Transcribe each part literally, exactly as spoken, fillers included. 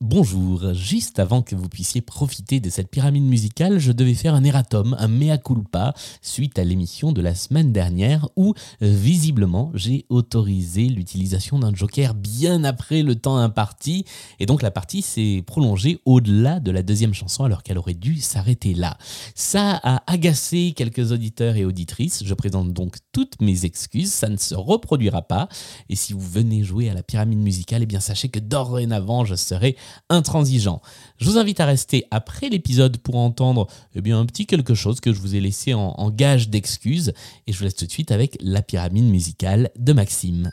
Bonjour, juste avant que vous puissiez profiter de cette pyramide musicale, je devais faire un erratum, un mea culpa, suite à l'émission de la semaine dernière où, visiblement, j'ai autorisé l'utilisation d'un joker bien après le temps imparti, et donc la partie s'est prolongée au-delà de la deuxième chanson alors qu'elle aurait dû s'arrêter là. Ça a agacé quelques auditeurs et auditrices, je présente donc toutes mes excuses, ça ne se reproduira pas, et si vous venez jouer à la pyramide musicale, eh bien sachez que dorénavant je serai intransigeant. Je vous invite à rester après l'épisode pour entendre eh bien, un petit quelque chose que je vous ai laissé en, en gage d'excuses. Et je vous laisse tout de suite avec la pyramide musicale de Maxime.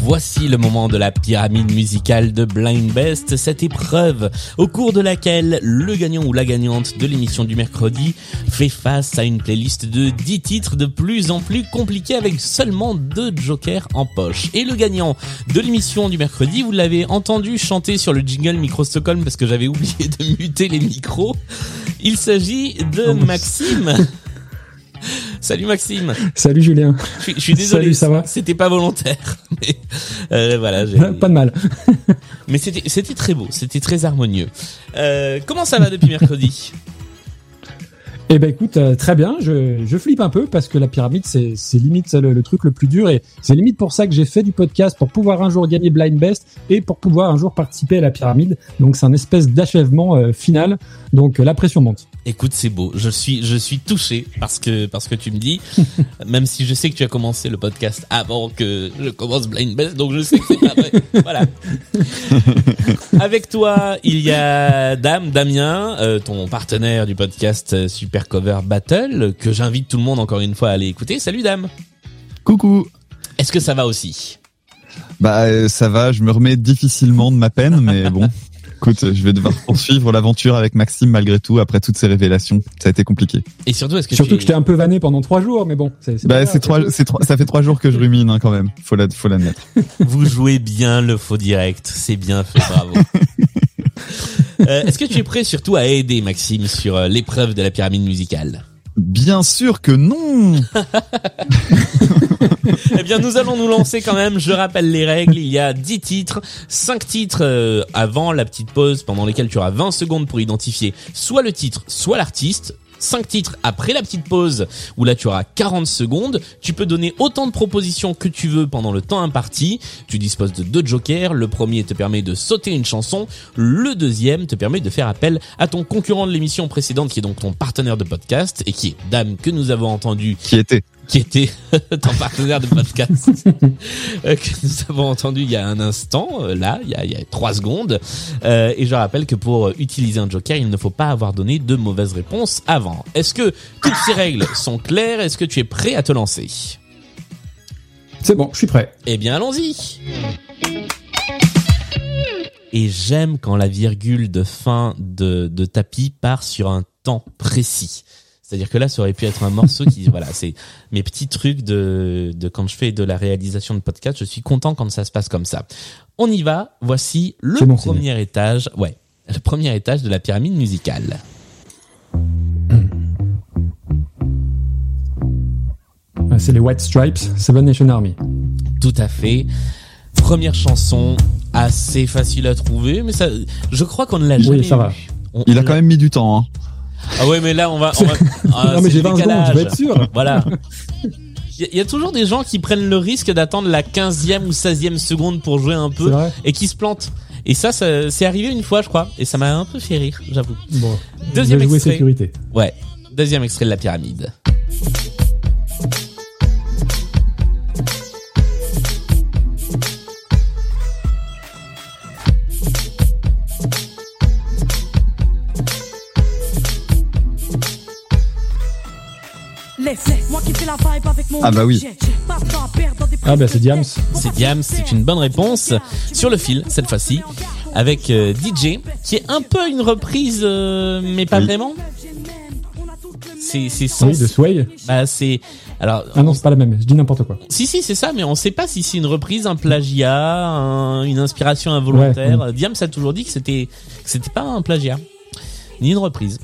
Voici le moment de la pyramide musicale de Blind Best, cette épreuve au cours de laquelle le gagnant ou la gagnante de l'émission du mercredi fait face à une playlist de dix titres de plus en plus compliqués avec seulement deux jokers en poche. Et le gagnant de l'émission du mercredi, vous l'avez entendu chanter sur le jingle Micro Stockholm parce que j'avais oublié de muter les micros, il s'agit de Maxime. Salut Maxime. Salut Julien. Je suis, je suis désolé. Salut, ça va ? C'était pas volontaire. Mais euh, voilà, j'ai... Pas de mal. Mais c'était, c'était très beau, c'était très harmonieux. Euh, comment ça va depuis mercredi ? Eh ben écoute, euh, très bien. Je, je flippe un peu parce que la pyramide, c'est, c'est limite le, le truc le plus dur et c'est limite pour ça que j'ai fait du podcast, pour pouvoir un jour gagner Blind Best et pour pouvoir un jour participer à la pyramide. Donc c'est un espèce d'achèvement euh, final. Donc euh, la pression monte. Écoute, c'est beau. Je suis, je suis touché parce que, parce que tu me dis, même si je sais que tu as commencé le podcast avant que je commence Blind Best, donc je sais que c'est pas vrai. Voilà. Avec toi, il y a Dame, Damien, euh, ton partenaire du podcast Super Cover Battle, que j'invite tout le monde encore une fois à aller écouter. Salut Dame. Coucou. Est-ce que ça va aussi ? Bah euh, ça va, je me remets difficilement de ma peine, mais bon, écoute, je vais devoir poursuivre l'aventure avec Maxime malgré tout, après toutes ces révélations, ça a été compliqué. Et surtout, est-ce que surtout tu es... que je t'ai un peu vanné pendant trois jours, mais bon, c'est, c'est bah, grave, c'est trois, c'est trois, ça fait trois jours que je rumine hein, quand même, faut la, faut l'admettre. Vous jouez bien le faux direct, c'est bien fait, bravo. Euh, est-ce que tu es prêt surtout à aider Maxime sur euh, l'épreuve de la pyramide musicale ? Bien sûr que non. Eh bien, nous allons nous lancer quand même. Je rappelle les règles. Il y a dix titres, cinq titres avant la petite pause pendant lesquelles tu auras vingt secondes pour identifier soit le titre, soit l'artiste. cinq titres après la petite pause où là tu auras quarante secondes. Tu peux donner autant de propositions que tu veux pendant le temps imparti. Tu disposes de deux jokers. Le premier te permet de sauter une chanson. Le deuxième te permet de faire appel à ton concurrent de l'émission précédente qui est donc ton partenaire de podcast et qui est Dame que nous avons entendu. Qui était qui était ton partenaire de podcast que nous avons entendu il y a un instant, là, il y a, il y a trois secondes. Euh, et je rappelle que pour utiliser un joker, il ne faut pas avoir donné de mauvaises réponses avant. Est-ce que toutes ces règles sont claires ? Est-ce que tu es prêt à te lancer ? C'est bon, je suis prêt. Eh bien, allons-y. Et j'aime quand la virgule de fin de, de tapis part sur un temps précis. C'est-à-dire que là, ça aurait pu être un morceau qui, voilà, c'est mes petits trucs de, de quand je fais de la réalisation de podcast. Je suis content quand ça se passe comme ça. On y va. Voici le bon, premier étage. Ouais, le premier étage de la pyramide musicale. C'est les White Stripes, Seven Nation Army. Tout à fait. Première chanson assez facile à trouver, mais ça, je crois qu'on ne l'a jamais. Oui, ça va. On, Il on a quand l'a... même mis du temps, hein. Ah ouais, mais là on va, on va... Ah, non mais j'ai vingt secondes, je vais être sûr. Voilà. Il y a toujours des gens qui prennent le risque d'attendre la quinzième ou seizième seconde pour jouer un peu et qui se plantent. Et ça, ça c'est arrivé une fois je crois et ça m'a un peu fait rire, j'avoue. Bon. Deuxième extrait. Sécurité. Ouais. Deuxième extrait de la pyramide. Ah bah oui. Ah bah c'est Diam's. C'est Diam's, c'est une bonne réponse. Sur le fil, cette fois-ci, avec euh, D J, qui est un peu une reprise, euh, mais pas oui. vraiment. c'est c'est sans... oui, de Sway. Bah c'est alors ah non, c'est pas la même, je dis n'importe quoi. Si si, c'est ça, mais on sait pas si c'est une reprise, un plagiat, un... une inspiration involontaire. Ouais, ouais. Diam's a toujours dit que c'était que c'était pas un plagiat ni une reprise.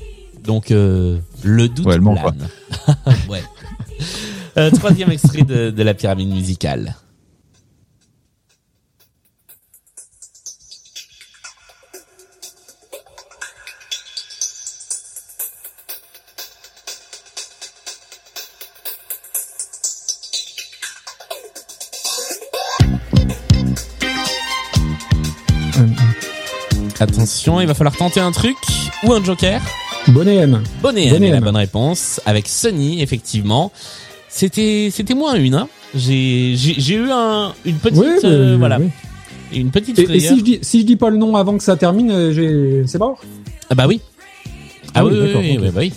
Donc euh, le doute ouais, plane. ouais. Euh, troisième extrait de, de la pyramide musicale. Attention, il va falloir tenter un truc ou un joker. Boney M. Boney M est la bonne réponse avec Sunny, effectivement. C'était c'était moins une. Hein. J'ai, j'ai j'ai eu un une petite oui, euh, oui, voilà oui. une petite. Et, et si je dis si je dis pas le nom avant que ça termine, j'ai c'est mort. Ah bah oui. Ah, ah oui, oui, oui, okay. oui, bah oui.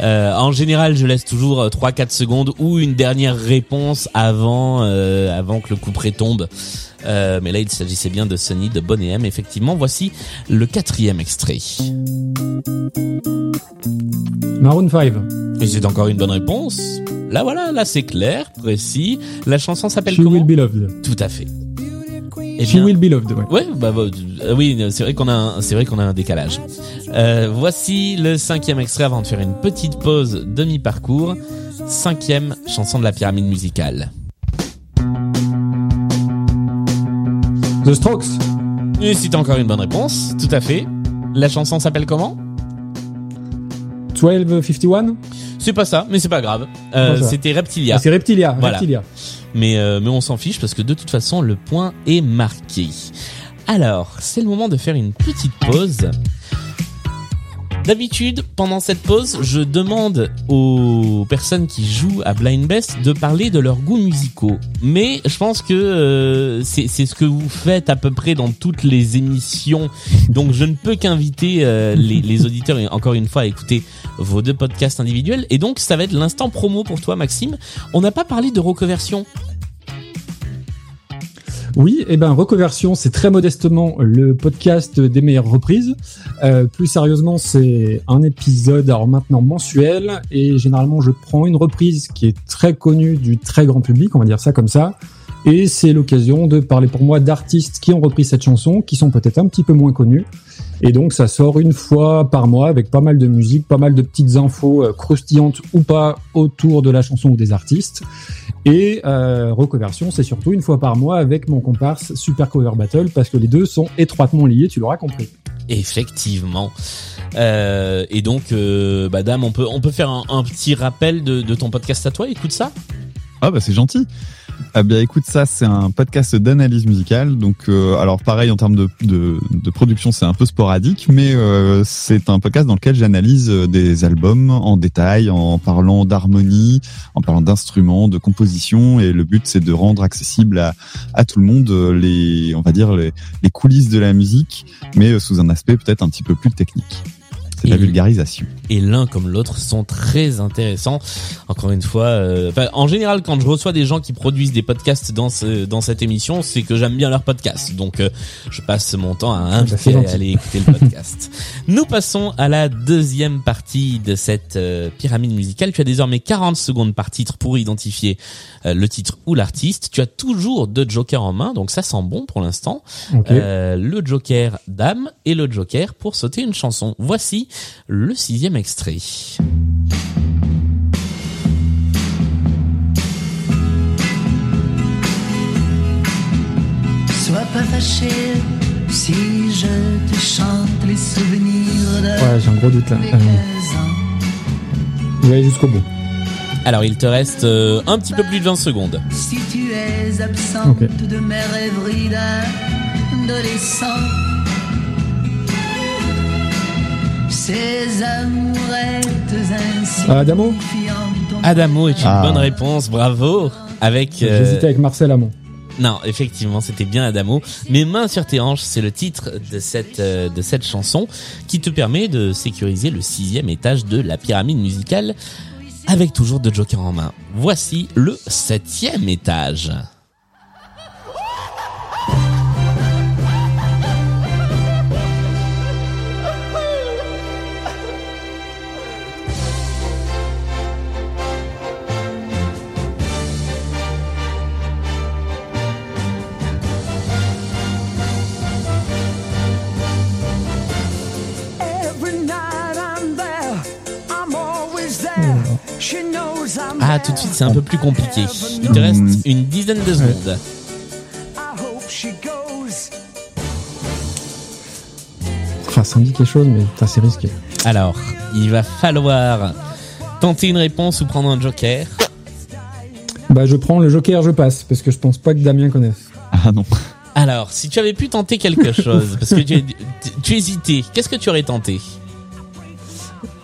Euh, en général, je laisse toujours trois quatre secondes ou une dernière réponse avant euh, avant que le couperet tombe. Euh, mais là, il s'agissait bien de Sunny de Boney M. Effectivement, voici le quatrième extrait. Maroon cinq. Et c'est encore une bonne réponse. Là, voilà, là, c'est clair, précis. La chanson s'appelle She comment? Will Be Loved. Tout à fait. Eh bien, She Will Be Loved. Ouais. Ouais, bah, bah, euh, oui, c'est vrai qu'on a, un, c'est vrai qu'on a un décalage. Euh, voici le cinquième extrait avant de faire une petite pause demi-parcours. Cinquième chanson de la pyramide musicale. The Strokes. Et si t'as encore une bonne réponse, tout à fait. La chanson s'appelle comment? douze cinquante et un. C'est pas ça, mais c'est pas grave. Euh, c'est c'était Reptilia. Ah, c'est Reptilia. Voilà. Reptilia. Mais, euh, mais on s'en fiche parce que de toute façon, le point est marqué. Alors, c'est le moment de faire une petite pause. D'habitude, pendant cette pause, je demande aux personnes qui jouent à Blind Best de parler de leurs goûts musicaux. Mais je pense que euh, c'est, c'est ce que vous faites à peu près dans toutes les émissions. Donc je ne peux qu'inviter euh, les, les auditeurs, encore une fois, à écouter vos deux podcasts individuels. Et donc ça va être l'instant promo pour toi, Maxime. On n'a pas parlé de Recoversion. Oui, et ben Recoversion, c'est très modestement le podcast des meilleures reprises. Euh, plus sérieusement, c'est un épisode, alors maintenant mensuel, et généralement je prends une reprise qui est très connue du très grand public, on va dire ça comme ça, et c'est l'occasion de parler pour moi d'artistes qui ont repris cette chanson, qui sont peut-être un petit peu moins connus, et donc ça sort une fois par mois avec pas mal de musique, pas mal de petites infos euh, croustillantes ou pas autour de la chanson ou des artistes. Et euh, Recoversion, c'est surtout une fois par mois avec mon comparse Super Cover Battle, parce que les deux sont étroitement liés, tu l'auras compris. Effectivement. Euh, et donc, euh, bah Dame, on peut, on peut faire un, un petit rappel de, de ton podcast à toi, écoute ça. Ah bah c'est gentil. Ah bien écoute ça, c'est un podcast d'analyse musicale, donc euh, alors pareil en termes de, de, de production c'est un peu sporadique, mais euh, c'est un podcast dans lequel j'analyse des albums en détail, en parlant d'harmonie, en parlant d'instruments, de composition, et le but c'est de rendre accessible à, à tout le monde les, on va dire les, les coulisses de la musique, mais sous un aspect peut-être un petit peu plus technique. C'est et, la vulgarisation. Et l'un comme l'autre sont très intéressants. Encore une fois, euh, en général, quand je reçois des gens qui produisent des podcasts dans ce, dans cette émission, c'est que j'aime bien leur podcast. Donc, euh, je passe mon temps à inviter à aller écouter le podcast. Nous passons à la deuxième partie de cette euh, pyramide musicale. Tu as désormais quarante secondes par titre pour identifier euh, le titre ou l'artiste. Tu as toujours deux jokers en main, donc ça sent bon pour l'instant. Okay. Euh, le joker Dame et le joker pour sauter une chanson. Voici le sixième extrait. Sois pas fâché si je te chante les souvenirs de... Ouais, j'ai un gros doute là. Il va aller jusqu'au bout. Alors, il te reste euh, un petit peu plus de vingt secondes. Si tu es absente okay. de mes rêveries d'adolescent. Adamo Adamo est une ah. bonne réponse, bravo. Avec euh... J'hésitais avec Marcel Amont. Non, effectivement, c'était bien Adamo. Mes mains sur tes hanches, c'est le titre de cette euh, de cette chanson qui te permet de sécuriser le sixième étage de la pyramide musicale avec toujours deux jokers en main. Voici le septième étage. Ah, tout de suite, c'est un peu plus compliqué. Il te reste mmh. une dizaine de secondes. Enfin, ça me dit quelque chose, mais putain, c'est risqué. Alors, il va falloir tenter une réponse ou prendre un joker. Bah, je prends le joker, je passe, parce que je pense pas que Damien connaisse. Ah non. Alors, si tu avais pu tenter quelque chose, parce que tu, tu hésitais, qu'est-ce que tu aurais tenté ?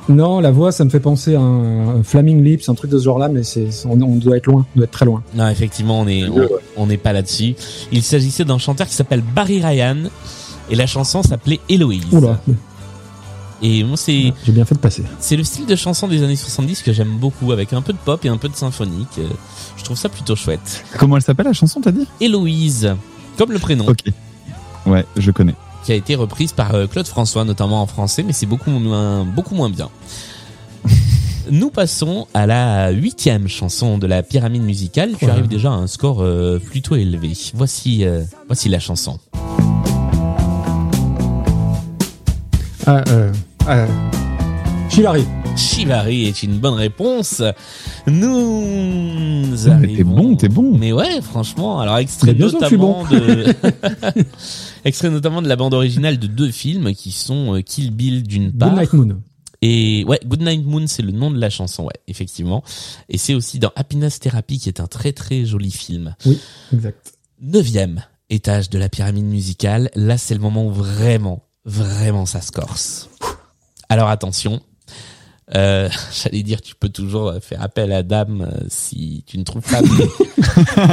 Non, la voix, ça me fait penser à un Flaming Lips, un truc de ce genre-là, mais c'est, on, on doit être loin, on doit être très loin. Non, effectivement, on n'est on, on est pas là-dessus. Il s'agissait d'un chanteur qui s'appelle Barry Ryan, et la chanson s'appelait Héloïse. Oula. Et bon, c'est, j'ai bien fait de passer. C'est le style de chanson des années soixante-dix que j'aime beaucoup, avec un peu de pop et un peu de symphonique. Je trouve ça plutôt chouette. Comment elle s'appelle, la chanson, t'as dit ? Héloïse, comme le prénom. Ok. Ouais, je connais. Qui a été reprise par Claude François, notamment en français, mais c'est beaucoup moins, beaucoup moins bien. Nous passons à la huitième chanson de la pyramide musicale. Tu ouais. arrives déjà à un score euh, plutôt élevé. Voici, euh, voici la chanson. Ah, euh, euh, Chivari. Chivari est une bonne réponse. Nous non, arrivons. T'es bon, t'es bon. Mais ouais, franchement. Alors, extrait notamment bon. de. Extrait notamment de la bande originale de deux films qui sont Kill Bill d'une part. Good Night Moon. Et ouais, Good Night Moon, c'est le nom de la chanson, ouais, effectivement. Et c'est aussi dans Happiness Therapy, qui est un très très joli film. Oui, exact. Neuvième étage de la pyramide musicale. Là, c'est le moment où vraiment, vraiment ça se corse. Alors, attention. Euh, j'allais dire, tu peux toujours faire appel à Dame euh, si tu ne trouves pas.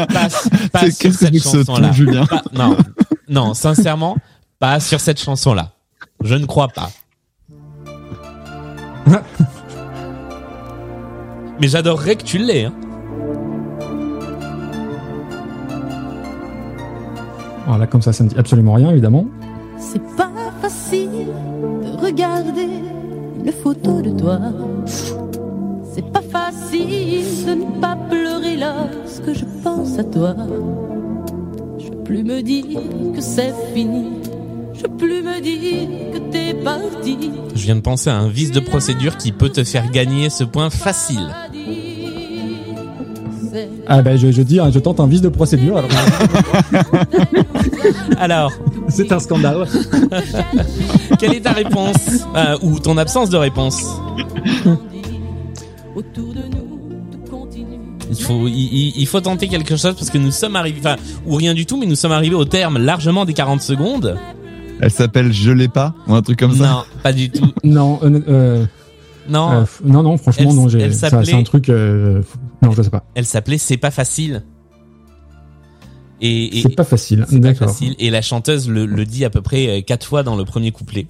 Passe, passe sur cette chanson-là. Ce pas, non, non, sincèrement, pas sur cette chanson-là. Je ne crois pas. Mais j'adorerais que tu l'aies. Hein. Alors là, comme ça, ça ne dit absolument rien, évidemment. C'est pas facile de regarder. Une photo de toi. C'est pas facile de ne pas pleurer lorsque je pense à toi. Je peux plus me dire que c'est fini. Je peux plus me dire que t'es parti. Je viens de penser à un vice de procédure qui peut te faire gagner ce point facile. Ah ben bah je, je dis, je tente un vice de procédure. Alors, alors c'est un scandale. Quelle est ta réponse euh, ou ton absence de réponse? Il faut, il, il faut tenter quelque chose parce que nous sommes arrivés, enfin ou rien du tout, mais nous sommes arrivés au terme largement des quarante secondes. Elle s'appelle Je l'ai pas ou un truc comme ça? Non, pas du tout. Non, euh, euh, non, euh, non, non, franchement elle, non, j'ai, ça, c'est un truc. Euh, non, je sais pas. Elle s'appelait C'est pas facile. Et, et, c'est pas facile, c'est d'accord. Pas facile. Et la chanteuse le, le dit à peu près quatre fois dans le premier couplet.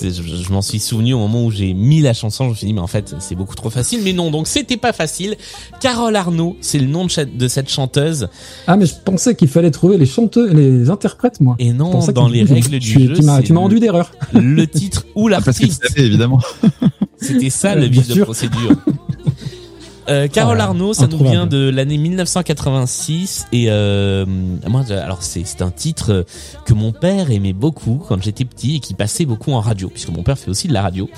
Je, je m'en suis souvenu au moment où j'ai mis la chanson, je me suis dit mais en fait c'est beaucoup trop facile. Mais non, donc c'était pas facile. Carole Arnaud, c'est le nom de, ch- de cette chanteuse. Ah mais je pensais qu'il fallait trouver les chanteuses, les interprètes moi. Et non, dans les règles tu, du tu, jeu, tu m'as, tu m'as rendu d'erreur. Le titre ou l'artiste. Ah, parce que tu savais, évidemment. C'était ça euh, le vice de procédure. Euh, Carole Arnaud, ça nous vient de l'année mille neuf cent quatre-vingt-six et euh, moi, alors c'est c'est un titre que mon père aimait beaucoup quand j'étais petit et qui passait beaucoup en radio puisque mon père fait aussi de la radio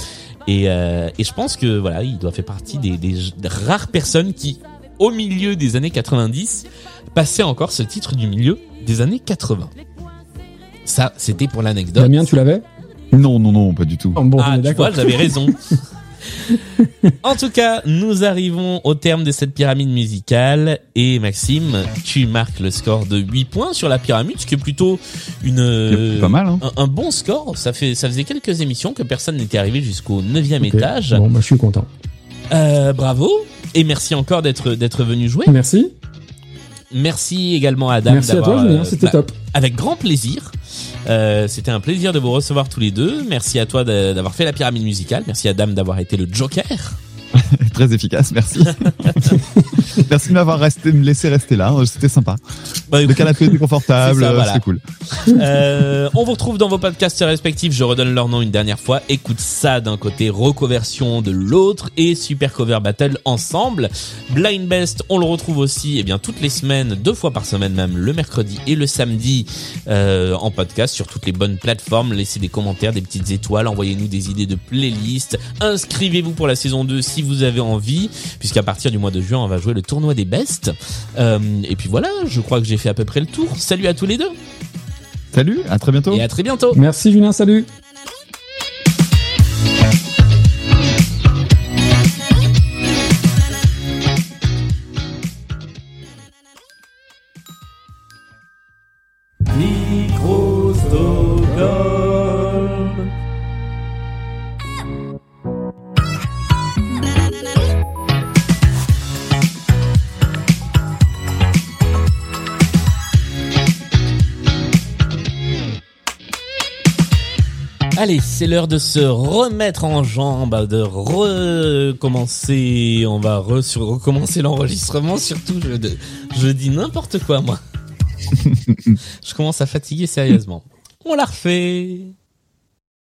et euh, et je pense que voilà il doit faire partie des, des des rares personnes qui au milieu des années quatre-vingt-dix passaient encore ce titre du milieu des années quatre-vingts. Ça c'était pour l'anecdote. Damien, tu l'avais ? Non non non pas du tout. Oh, bon, ah tu vois j'avais raison. En tout cas, nous arrivons au terme de cette pyramide musicale et Maxime, tu marques le score de huit points sur la pyramide, ce qui est plutôt une pas mal, hein. un, un bon score. Ça fait ça faisait quelques émissions que personne n'était arrivé jusqu'au neuvième okay. étage. Bon, bah, je suis content. Euh, bravo et merci encore d'être d'être venu jouer. Merci. Merci également à Adam. Merci à toi, Julien, c'était bah, top. Avec grand plaisir. Euh, c'était un plaisir de vous recevoir tous les deux. Merci à toi d'avoir fait la pyramide musicale. Merci à Dame d'avoir été le Joker. Très efficace, merci. Merci de m'avoir resté, me laissé rester là. C'était sympa. Bah, écoute, le canapé était confortable. C'est ça, voilà. C'était cool. Euh, on vous retrouve dans vos podcasts respectifs. Je redonne leur nom une dernière fois. Écoute ça d'un côté, Recoversion de l'autre et Super Cover Battle ensemble. Blind Best, on le retrouve aussi, eh bien, toutes les semaines, deux fois par semaine même, le mercredi et le samedi, euh, en podcast sur toutes les bonnes plateformes. Laissez des commentaires, des petites étoiles, envoyez-nous des idées de playlists. Inscrivez-vous pour la saison deux si vous avez envie, puisqu'à partir du mois de juin, on va jouer le tournoi des bests. Euh, et puis voilà, je crois que j'ai fait à peu près le tour. Salut à tous les deux. Salut, à très bientôt. Et à très bientôt. Merci Julien, salut. Allez, c'est l'heure de se remettre en jambes, de recommencer. On va re- sur- recommencer l'enregistrement, surtout. Je, de, je dis n'importe quoi, moi. Je commence à fatiguer sérieusement. On la refait.